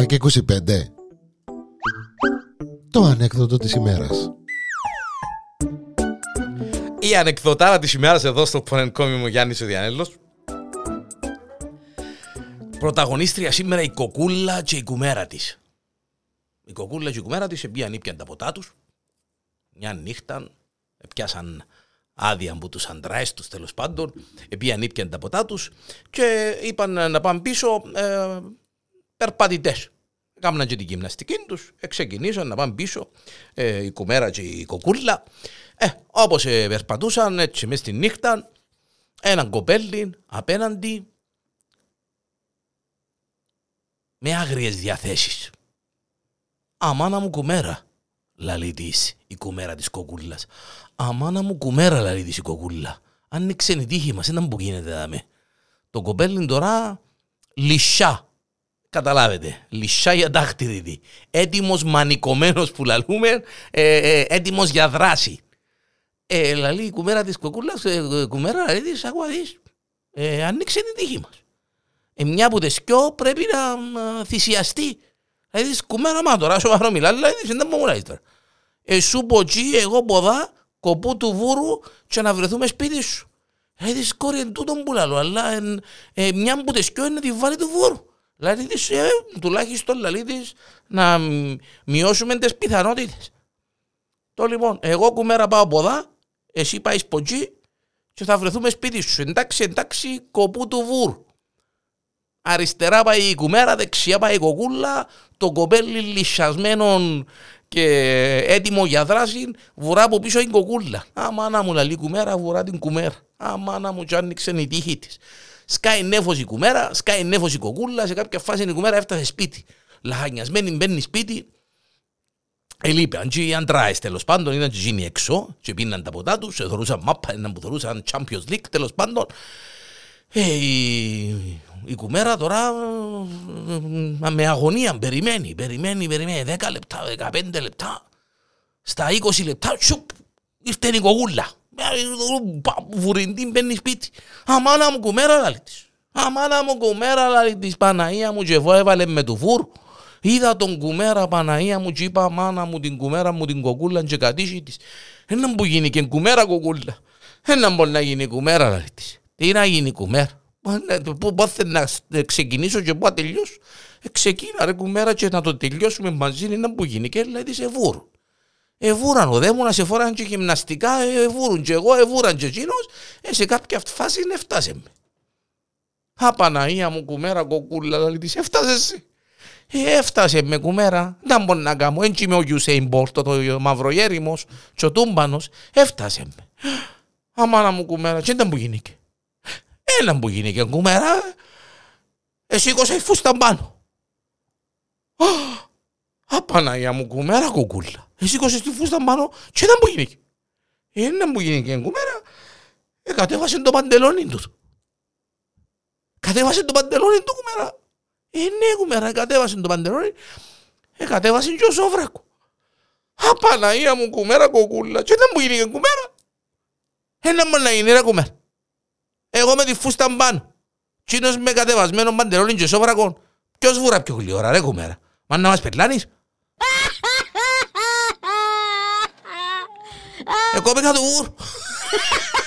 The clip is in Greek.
7 και 25. Το ανέκδοτο της ημέρας. Η ανεκδοτάρα της ημέρας εδώ στο Πονενκόμι μου, Γιάννης ο Διανέλος. Πρωταγωνίστρια σήμερα η κοκούλα και η κουμέρα της. Η κοκούλα και η κουμέρα της έπιαν τα ποτά τους. Μια νύχτα έπιασαν άδεια από τους αντράες τους, τέλος πάντων. Έπιαν τα ποτά τους και είπαν να πάνε πίσω περπατητές. Κάμναν και την γυμναστική τους, ξεκινήσαν να πάνε πίσω η κουμέρα και η κοκούλα. Όπως περπατούσαν έτσι μες τη νύχτα, έναν κοπέλι απέναντι με άγριες διαθέσεις. «Αμάνα μου κουμέρα», λαλεί της η κουμέρα της κοκούλας. «Αμάνα μου κουμέρα», λαλεί της η κοκούλα. «Άνοιξε η τύχη μας, ήταν που γίνεται δάμε». Το κοπέλι τώρα λυσιά. Καταλάβετε, λυσιά για δάχτυρη, έτοιμος μανικωμένος που λαλούμε, έτοιμος για δράση. Λαλεί η κουμέρα της κοκούλας, κουμέρα, λαλεί της, άκουα δεις, ανοίξε την τύχη μας. Μια που δεσκιό πρέπει να θυσιαστεί. Δηλαδή της κουμέρα, μα τώρα σοβαρό μιλά, δηλαδή της δεν μου λάζει τώρα. Σου ποτσί, εγώ ποδά, κοπού του βούρου και να βρεθούμε σπίτι σου. Δηλαδή της κόρη εν τούτον που λαλώ, αλλά μια που δεσκιό είναι τη βάλη του βούρου. Δηλαδή της, τουλάχιστον λαλή της, να μειώσουμε τις πιθανότητες. Το λοιπόν, εγώ κουμέρα πάω ποδά, εσύ πάεις ποτσί και θα βρεθούμε σπίτι σου. Εντάξει, εντάξει, κοπού του βούρου. Αριστερά πάει η κουμέρα, δεξιά πάει η κοκούλα, το κοπέλι λυσιασμένο και έτοιμο για δράση, βουρά από πίσω η κοκούλα. Αμάνα μου, λαλή κουμέρα, βουρά την κουμέρα. Αμάνα μου, κι άνοιξε η τύχη της. Σκάει νέφος η κουμέρα, σκάει νέφος η κοκούλα, σε κάποια φάση η κουμέρα έφτασε σπίτι. Λαχανιασμένη μπαίνει σπίτι, ελείπαν και οι αντράες τέλος πάντων, ήταν και γίνει έξω και πίναν τα ποτά τους, θεωρούσαν μάπα, έναν που θεωρούσαν Champions League τέλος πάντων. Η κουμέρα τώρα με αγωνία περιμένει 10 λεπτά, 15 λεπτά, στα 20 λεπτά ήρθε η κοκούλα, βουρυντή μπαίνει σπίτι. Αμάνα μου κουμέρα, λαλή της, αμάνα μου κουμέρα, λαλή της, Παναία μου, και έβαλε με του φούρ. Είδα τον κουμέρα, Παναία μου, και είπα μάνα μου την κουμέρα μου την κοκούλα και κατήσι της. Έναν που γίνει και κουμέρα κοκούλα, έναν μπορεί να γίνει κουμέρα, λαλή της. Τι να γίνει κουμέρα, πώς θα ξεκινήσω και πού θα τελειώσω. Ξεκίνα ρε κουμέρα και να το τελειώσουμε μαζί, είναι που γίνει και λέει σε βούρου. Εβούραν ο δέμονα, σε φοράν και γυμναστικά, εβούρουν και εγώ, εβούραν και εκείνος, σε κάποια φάση έφτασε με. Απαναία μου κουμέρα κοκούλα, λέει της, έφτασες. Έφτασε με κουμέρα, δεν μπορώ να κάνω, έτσι είμαι ο Γιουσέιν Μπόρτο, το μαυρογέριμος, και ο τούμπανος, έφτασε με. Αμάνα μου κουμέρα, και ήταν που γίνει και. Έναν που γίνει και κουμέρα, σήκωσε η φούστα πάνω. Απαναία μου κουμέρα κοκούλα, σήκωσε τη φούστα πάνω και έναν που γίνει και. Έναν που γίνει και κουμέρα, κατέβασε το παντελόνι του. Κατέβασε το παντελόνι του κουμέρα. Ναι κουμέρα, κατέβασε το παντελόνι, κατέβασε και ο σόβρακο. Απαναία μου κουμέρα κοκούλα, και έναν που γίνει και κουμέρα. Έναν που να γίνει ρε κουμέρα. Εγώ με τη φούστα πάνω, τσίνος με κατεβασμένο μπαντερόλιν και σόβρακον. Ποιος βούρα πιο γλυόρα ρε κουμέρα, μα να μας περλάνεις. Εγώ πήγα του βούρου.